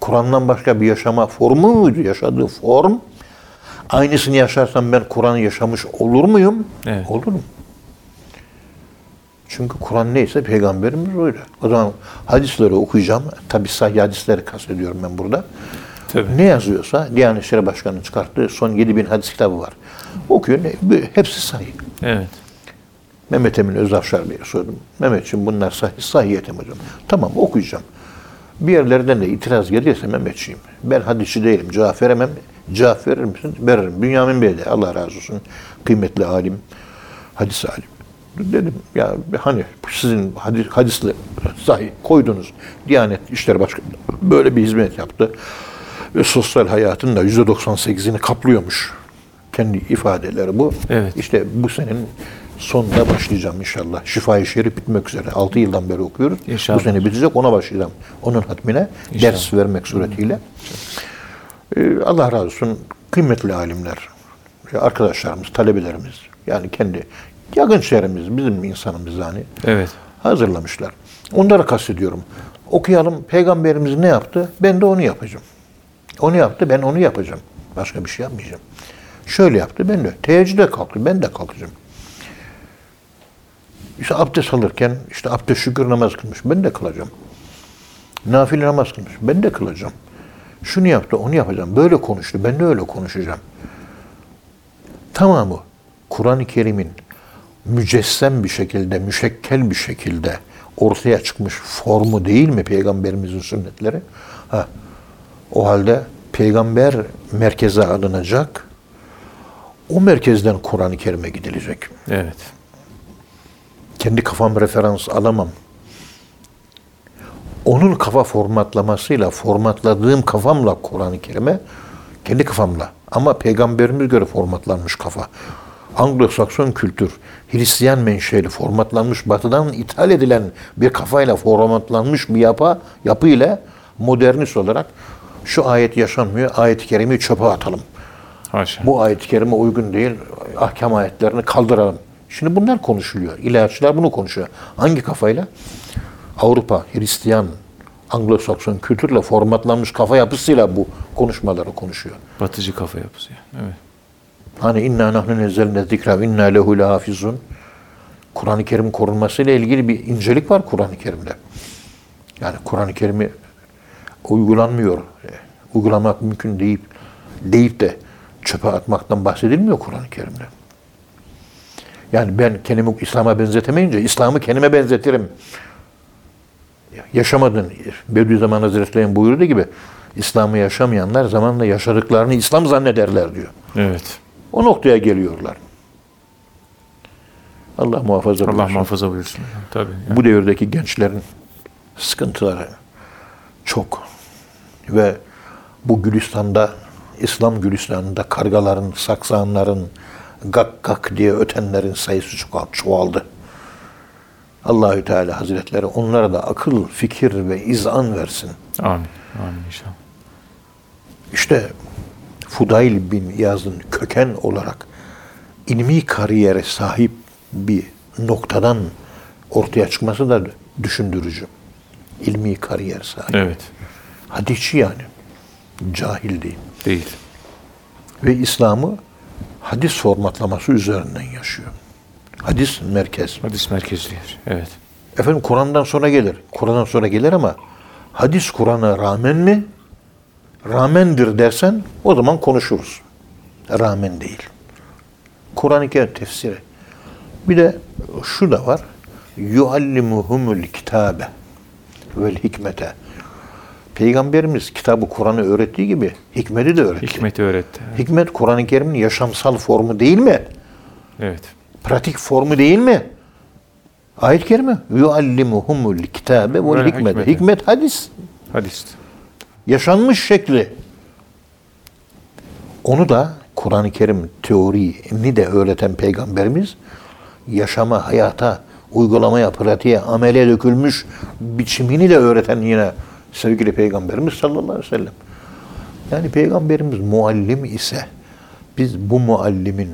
Kur'an'dan başka bir yaşama formu muydu? Yaşadığı form. Aynısını yaşarsam ben Kur'an'ı yaşamış olur muyum? Evet. Olurum. Çünkü Kur'an neyse Peygamberimiz öyle. O zaman hadisleri okuyacağım. Tabii sahih hadisleri kastediyorum ben burada. Tabii. Ne yazıyorsa Diyanet İşleri Başkanı'nın çıkarttığı son yedi bin hadis kitabı var. Okuyor. Hepsi sahih. Evet. Mehmet Emin Özavşar Bey'e sordum. Mehmetciğim bunlar sahih. Sahiyetim hocam. Tamam okuyacağım. Bir yerlerden de itiraz gelirse Mehmetciğim. Ben hadisçi değilim. Cevap veremem. Cevap verir misin? Veririm. Bünyamin Bey de Allah razı olsun. Kıymetli alim. Hadis alim. Dedim ya hani sizin hadis, hadisle sahih koydunuz. Diyanet İşleri Başkanı böyle bir hizmet yaptı. Ve sosyal hayatın da yüzde doksan sekizini kaplıyormuş. Kendi ifadeleri bu. Evet. İşte bu senin sonunda başlayacağım inşallah. Şifa-i Şerif bitmek üzere. altı yıldan beri okuyoruz. İnşallah. Bu sene bitecek ona başlayacağım. Onun hatmine inşallah ders vermek suretiyle. Ee, Allah razı olsun kıymetli alimler, arkadaşlarımız, talebelerimiz yani kendi yakın çevremiz, bizim insanımız hani. Evet. Hazırlamışlar. Onları kastediyorum. Okuyalım. Peygamberimiz ne yaptı? Ben de onu yapacağım. Onu yaptı, ben onu yapacağım. Başka bir şey yapmayacağım. Şöyle yaptı, ben de. Teheccüde kalktı, ben de kalkacağım. İşte abdest alırken, işte abdest şükür namaz kılmış, ben de kılacağım. Nafile namaz kılmış, ben de kılacağım. Şunu yaptı, onu yapacağım. Böyle konuştu, ben de öyle konuşacağım. Tamamı Kur'an-ı Kerim'in mücessem bir şekilde, müşekkel bir şekilde ortaya çıkmış formu değil mi Peygamberimizin sünnetleri? Ha, o halde Peygamber merkeze alınacak, o merkezden Kur'an-ı Kerim'e gidilecek. Evet. Kendi kafam referans alamam. Onun kafa formatlamasıyla, formatladığım kafamla Kur'an-ı Kerim'e, kendi kafamla ama Peygamberimiz göre formatlanmış kafa. Anglo-Sakson kültür, Hristiyan menşeli formatlanmış, batıdan ithal edilen bir kafayla formatlanmış bir yapı, yapı ile modernist olarak şu ayet yaşanmıyor, ayet-i kerimeyi çöpe atalım. Haşa. Bu ayet-i kerime uygun değil, ahkam ayetlerini kaldıralım. Şimdi bunlar konuşuluyor, ilahiyatçılar bunu konuşuyor. Hangi kafayla? Avrupa, Hristiyan, Anglo-Sakson kültürle formatlanmış kafa yapısıyla bu konuşmaları konuşuyor. Batıcı kafa yapısı yani, evet. Hani inna nahnu nezzelne zikra ve inna lehu lahafizun. Kur'an-ı Kerim'in korunmasıyla ilgili bir incelik var Kur'an-ı Kerim'de. Yani Kur'an-ı Kerim'i uygulanmıyor. Uygulamak mümkün deyip deyip de çöpe atmaktan bahsedilmiyor Kur'an-ı Kerim'de. Yani ben kendimi İslam'a benzetemeyince İslam'ı kendime benzetirim. Yaşamadın. Bediüzzaman Hazretleri'nin buyurduğu gibi İslam'ı yaşamayanlar zamanla yaşadıklarını İslam zannederler diyor. Evet. O noktaya geliyorlar. Allah muhafaza buyursun. Allah muhafaza buyursun. Tabii. Yani. Bu devirdeki gençlerin sıkıntıları çok. Ve bu Gülistan'da, İslam Gülistan'da kargaların, saksanların, gak gak diye ötenlerin sayısı çoğaldı. Allahü Teala Hazretleri onlara da akıl, fikir ve izan versin. Amin. Amin inşallah. İşte Fudayl bin İyaz'ın köken olarak ilmi kariyere sahip bir noktadan ortaya çıkması da düşündürücü. İlmi kariyer sahibi. Evet. Hadisçi yani. Cahil değil. Değil. Ve İslam'ı hadis formatlaması üzerinden yaşıyor. Hadis merkez. Hadis merkezlidir. Evet. Efendim Kur'an'dan sonra gelir. Kur'an'dan sonra gelir ama hadis Kur'an'a rağmen mi? Rağmendir dersen o zaman konuşuruz. Rağmen değil. Kur'an-ı Kerim tefsiri. Bir de şu da var. Yuallimuhumul kitabe vel hikmete. Peygamberimiz kitabı Kur'an'ı öğrettiği gibi hikmeti de öğretti. Hikmeti öğretti. Hikmet Kur'an-ı Kerim'in yaşamsal formu değil mi? Evet. Pratik formu değil mi? Ayet-i kerime. Yuallimuhumul kitabe vel hikmete. Hikmet hadis. Hadis. Yaşanmış şekli. Onu da Kur'an-ı Kerim teorini de öğreten Peygamberimiz yaşama, hayata, uygulamaya, pratiğe, amele dökülmüş biçimini de öğreten yine sevgili Peygamberimiz sallallahu aleyhi ve sellem. Yani Peygamberimiz muallim ise biz bu muallimin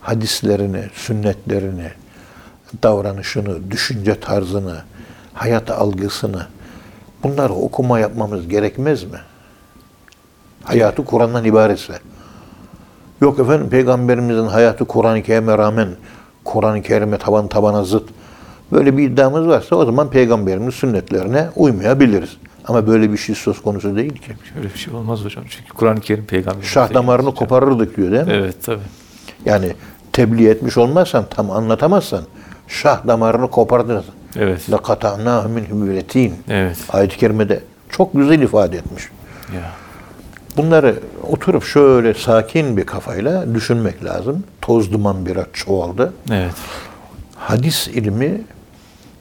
hadislerini, sünnetlerini, davranışını, düşünce tarzını, hayat algısını bunları okuma yapmamız gerekmez mi? Hayatı Kur'an'dan ibaretse. Yok efendim Peygamberimizin hayatı Kur'an-ı Kerim'e rağmen Kur'an-ı Kerim'e taban tabana zıt. Böyle bir iddiamız varsa o zaman Peygamberimiz sünnetlerine uymayabiliriz. Ama böyle bir şey söz konusu değil ki. Öyle bir şey olmaz hocam. Çünkü Kur'an-ı Kerim Peygamberimiz. Şah damarını koparırdık diyor değil mi? Evet tabii. Yani tebliğ etmiş olmazsan, tam anlatamazsan şah damarını kopardırırsın. Evet. لَقَطَعْنَاهُ مِنْهُمْ وَلَت۪ينَ. Evet. Ayet-i Kerime'de çok güzel ifade etmiş. Ya. Bunları oturup şöyle sakin bir kafayla düşünmek lazım. Toz duman biraz çoğaldı. Evet. Hadis ilmi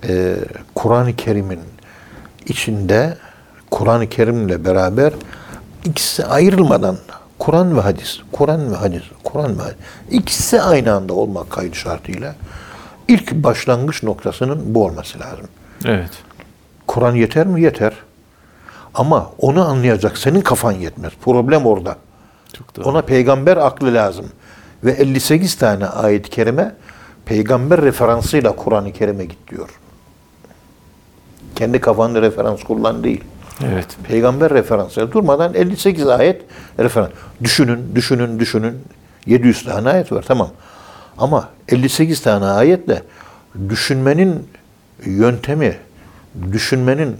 e, Kur'an-ı Kerim'in içinde Kur'an-ı Kerim'le beraber ikisi ayrılmadan Kur'an ve hadis, Kur'an ve hadis, Kur'an ve hadis ikisi aynı anda olmak kaydı şartıyla ilk başlangıç noktasının bu olması lazım. Evet. Kur'an yeter mi? Yeter. Ama onu anlayacak senin kafan yetmez. Problem orada. Ona peygamber aklı lazım. Ve elli sekiz tane ayet-i kerime peygamber referansıyla Kur'an-ı Kerim'e git diyor. Kendi kafanı referans kullan değil. Evet. Peygamber referansıyla durmadan elli sekiz ayet referans. Düşünün, düşünün, düşünün. yedi yüz tane ayet var. Tamam. Ama elli sekiz tane ayetle düşünmenin yöntemi, düşünmenin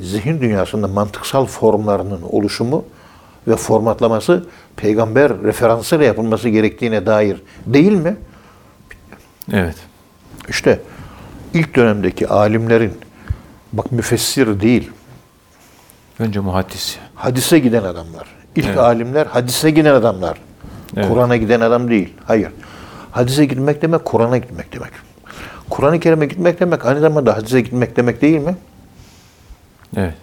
zihin dünyasında mantıksal formlarının oluşumu ve formatlaması peygamber referansıyla yapılması gerektiğine dair değil mi? Evet. İşte ilk dönemdeki alimlerin bak müfessir değil. Önce muhaddis. Hadise giden adamlar. İlk evet. Alimler hadise giden adamlar. Evet. Kur'an'a giden adam değil. Hayır. Hadise gitmek demek Kur'an'a gitmek demek. Kur'an-ı Kerim'e gitmek demek aynı zamanda hadise gitmek demek değil mi? Evet.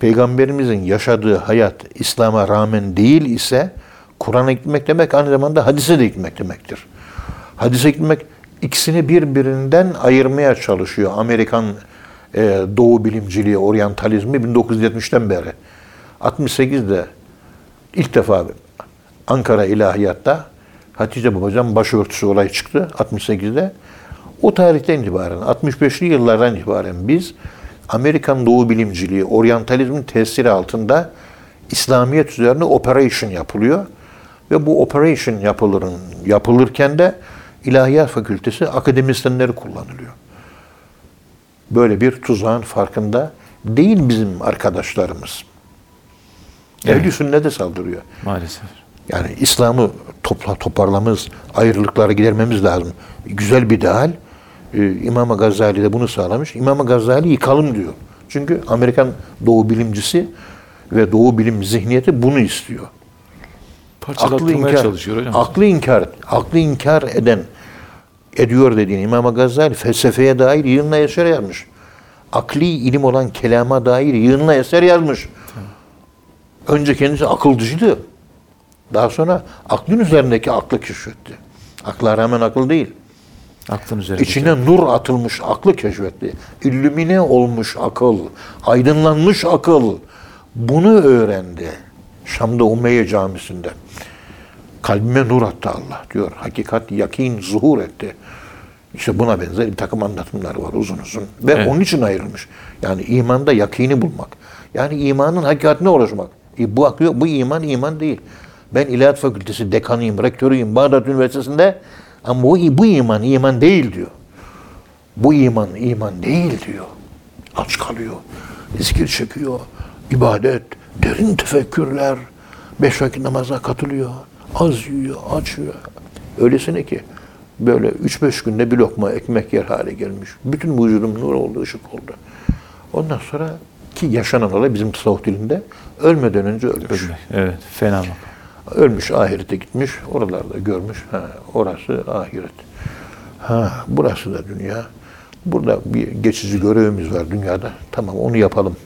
Peygamberimizin yaşadığı hayat İslam'a rağmen değil ise Kur'an'a gitmek demek aynı zamanda hadise de gitmek demektir. Hadise gitmek ikisini birbirinden ayırmaya çalışıyor. Amerikan e, Doğu bilimciliği, oryantalizmi bin dokuz yüz yetmişten beri. altmış sekizde ilk defa Ankara İlahiyat'ta Hatice Babacan başörtüsü olayı çıktı altmış sekizde. O tarihten itibaren, altmış beşli yıllardan itibaren biz Amerikan Doğu bilimciliği, oryantalizmin tesiri altında İslamiyet üzerine operasyon yapılıyor. Ve bu operasyon yapılırken de İlahiyat Fakültesi akademisyenleri kullanılıyor. Böyle bir tuzağın farkında değil bizim arkadaşlarımız. Evet. Ehl-i Sünnet'e saldırıyor. Maalesef. Yani İslam'ı topla, toparlamamız, ayrılıklara gidermemiz lazım. Güzel bir deal. İmam-ı Gazali de bunu sağlamış. İmam-ı Gazali yıkalım diyor. Çünkü Amerikan Doğu bilimcisi ve Doğu bilim zihniyeti bunu istiyor. Aklı inkar, çalışıyor hocam. Aklı inkar, aklı inkar eden ediyor dediğin İmam-ı Gazali felsefeye dair yığınla eser yazmış. Akli ilim olan kelama dair yığınla eser yazmış. Önce kendisi akıl dışıydı. Daha sonra aklın üzerindeki aklı keşfetti. Akla rağmen akıl değil. Aklın üzerinde. İçine nur atılmış aklı keşfetti. İllümine olmuş akıl, aydınlanmış akıl. Bunu öğrendi. Şam'da Umeyye Camisi'nde. Kalbime nur attı Allah diyor. Hakikat, yakin, zuhur etti. İşte buna benzer bir takım anlatımlar var uzun uzun. Ve evet. Onun için ayrılmış. Yani imanda yakini bulmak. Yani imanın hakikatine ulaşmak. E bu, bu iman iman değil. Ben İlahiyat Fakültesi dekanıyım, rektörüyüm Bağdat Üniversitesi'nde. Ama bu, bu iman iman değil diyor. Bu iman iman değil diyor. Aç kalıyor. Zikir çekiyor. İbadet, derin tefekkürler. Beş vakit namaza katılıyor. Az yiyor, aç yiyor. Öylesine ki böyle üç beş günde bir lokma ekmek yer hale gelmiş. Bütün vücudum nur oldu, ışık oldu. Ondan sonra ki yaşanan olay bizim tasavvuf dilinde ölmeden önce ölmüş. Ölmek, evet, fena bak. Ölmüş, ahirete gitmiş, oralarda görmüş. Ha, orası ahiret. Ha, burası da dünya. Burada bir geçici görevimiz var dünyada. Tamam, onu yapalım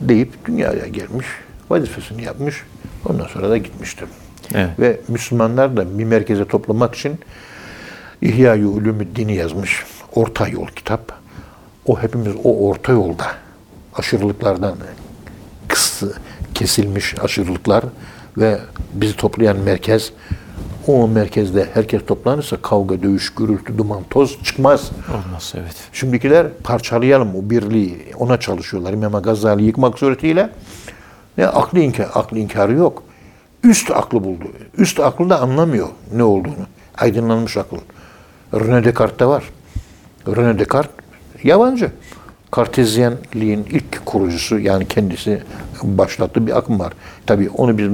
deyip dünyaya gelmiş, vazifesini yapmış. Ondan sonra da gitmiştim. Evet. Ve Müslümanlar da bir merkeze toplamak için İhya-i Ulûmü'd-Din'i yazmış. Orta yol kitap. O hepimiz o orta yolda aşırılıklardan kısı, kesilmiş aşırılıklar ve bizi toplayan merkez. O merkezde herkes toplanırsa kavga, dövüş, gürültü, duman, toz çıkmaz. Olmaz, evet. Şimdikiler parçalayalım o birliği. Ona çalışıyorlar. İmam-ı Gazali yıkmak suretiyle. Ne aklı inkar, aklı inkarı yok. Üst aklı buldu. Üst aklı da anlamıyor ne olduğunu. Aydınlanmış akıl. René Descartes'te var. René Descartes yabancı. Kartezyenliğin ilk kurucusu, yani kendisi başlattığı bir akım var. Tabii onu biz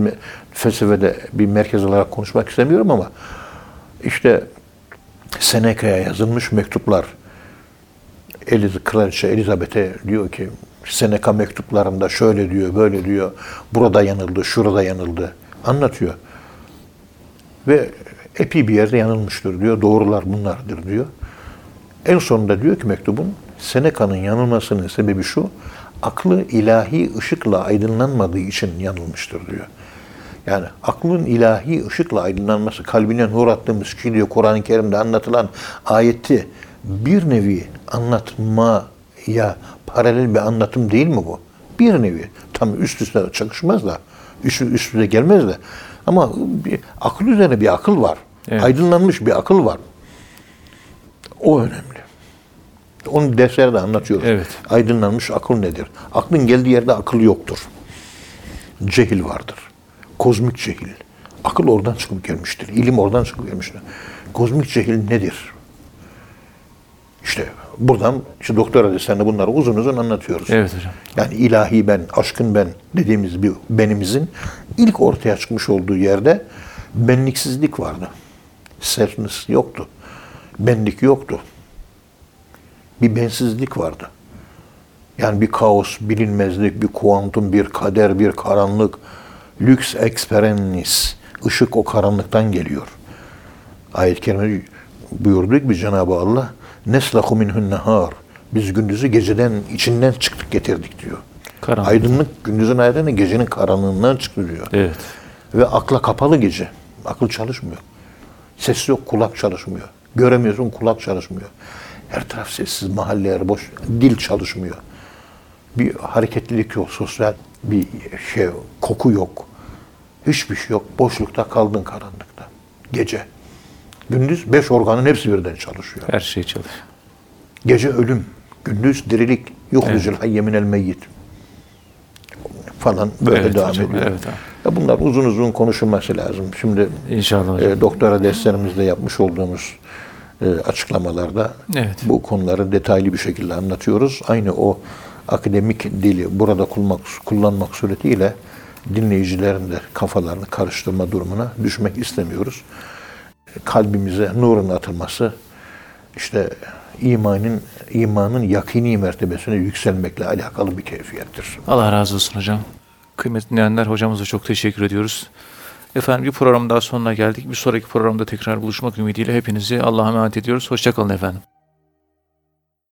felsefede bir merkez olarak konuşmak istemiyorum ama işte Seneca'ya yazılmış mektuplar. Kraliçe Elizabeth'e diyor ki Seneca mektuplarında şöyle diyor, böyle diyor, burada yanıldı, şurada yanıldı. Anlatıyor. Ve epi bir yerde yanılmıştır diyor. Doğrular bunlardır diyor. En sonunda diyor ki mektubun Seneca'nın yanılmasının sebebi şu. Aklı ilahi ışıkla aydınlanmadığı için yanılmıştır diyor. Yani aklın ilahi ışıkla aydınlanması, kalbine nur attığımız ki diyor Kur'an-ı Kerim'de anlatılan ayeti bir nevi anlatmaya paralel bir anlatım değil mi bu? Bir nevi. Tam üst üste çakışmaz da. Üst üste gelmez de. Ama bir, akıl üzerine bir akıl var. Evet. Aydınlanmış bir akıl var. O önemli. Onu derslerde anlatıyoruz. Evet. Aydınlanmış akıl nedir? Aklın geldiği yerde akıl yoktur. Cehil vardır. Kozmik cehil. Akıl oradan çıkıp gelmiştir. İlim oradan çıkıp gelmiştir. Kozmik cehil nedir? İşte buradan işte doktora desenle bunları uzun uzun anlatıyoruz. Evet hocam. Yani ilahi ben, aşkın ben dediğimiz bir benimizin ilk ortaya çıkmış olduğu yerde benliksizlik vardı. Selfness yoktu. Benlik yoktu. Bir bensizlik vardı. Yani bir kaos, bilinmezlik, bir kuantum, bir kader, bir karanlık. Lüks eksperennis. Işık o karanlıktan geliyor. Ayet-i Kerime buyurdu ki Cenab-ı Allah Neslaku minhun nehar. Biz gündüzü geceden, içinden çıktık getirdik diyor. Karanlık. Aydınlık gündüzün aydınlığı gecenin karanlığından çıktı diyor. Evet. Ve akla kapalı gece. Akıl çalışmıyor. Ses yok, kulak çalışmıyor. Göremiyorsun, kulak çalışmıyor. Her taraf sessiz, mahalleler boş, dil çalışmıyor. Bir hareketlilik yok, sosyal bir şey, koku yok. Hiçbir şey yok. Boşlukta kaldın karanlıkta. Gece. Gündüz beş organın hepsi birden çalışıyor. Her şey çalışıyor. Gece ölüm, gündüz dirilik, yuhricül hayye minel meyyit falan böyle evet, devam ediyor. Evet, ya bunlar uzun uzun konuşulması lazım. Şimdi İnşallah e, doktora derslerimizde yapmış olduğumuz e, açıklamalarda evet. Bu konuları detaylı bir şekilde anlatıyoruz. Aynı o akademik dili burada kullanmak, kullanmak suretiyle dinleyicilerin de kafalarını karıştırma durumuna düşmek istemiyoruz. Kalbimize nurun atılması, işte imanın imanın yakini mertebesine yükselmekle alakalı bir keyfiyettir. Allah razı olsun hocam. Kıymetli dinleyenler, hocamıza çok teşekkür ediyoruz. Efendim bir programın daha sonuna geldik. Bir sonraki programda tekrar buluşmak ümidiyle hepinizi Allah'a emanet ediyoruz. Hoşça kalın efendim.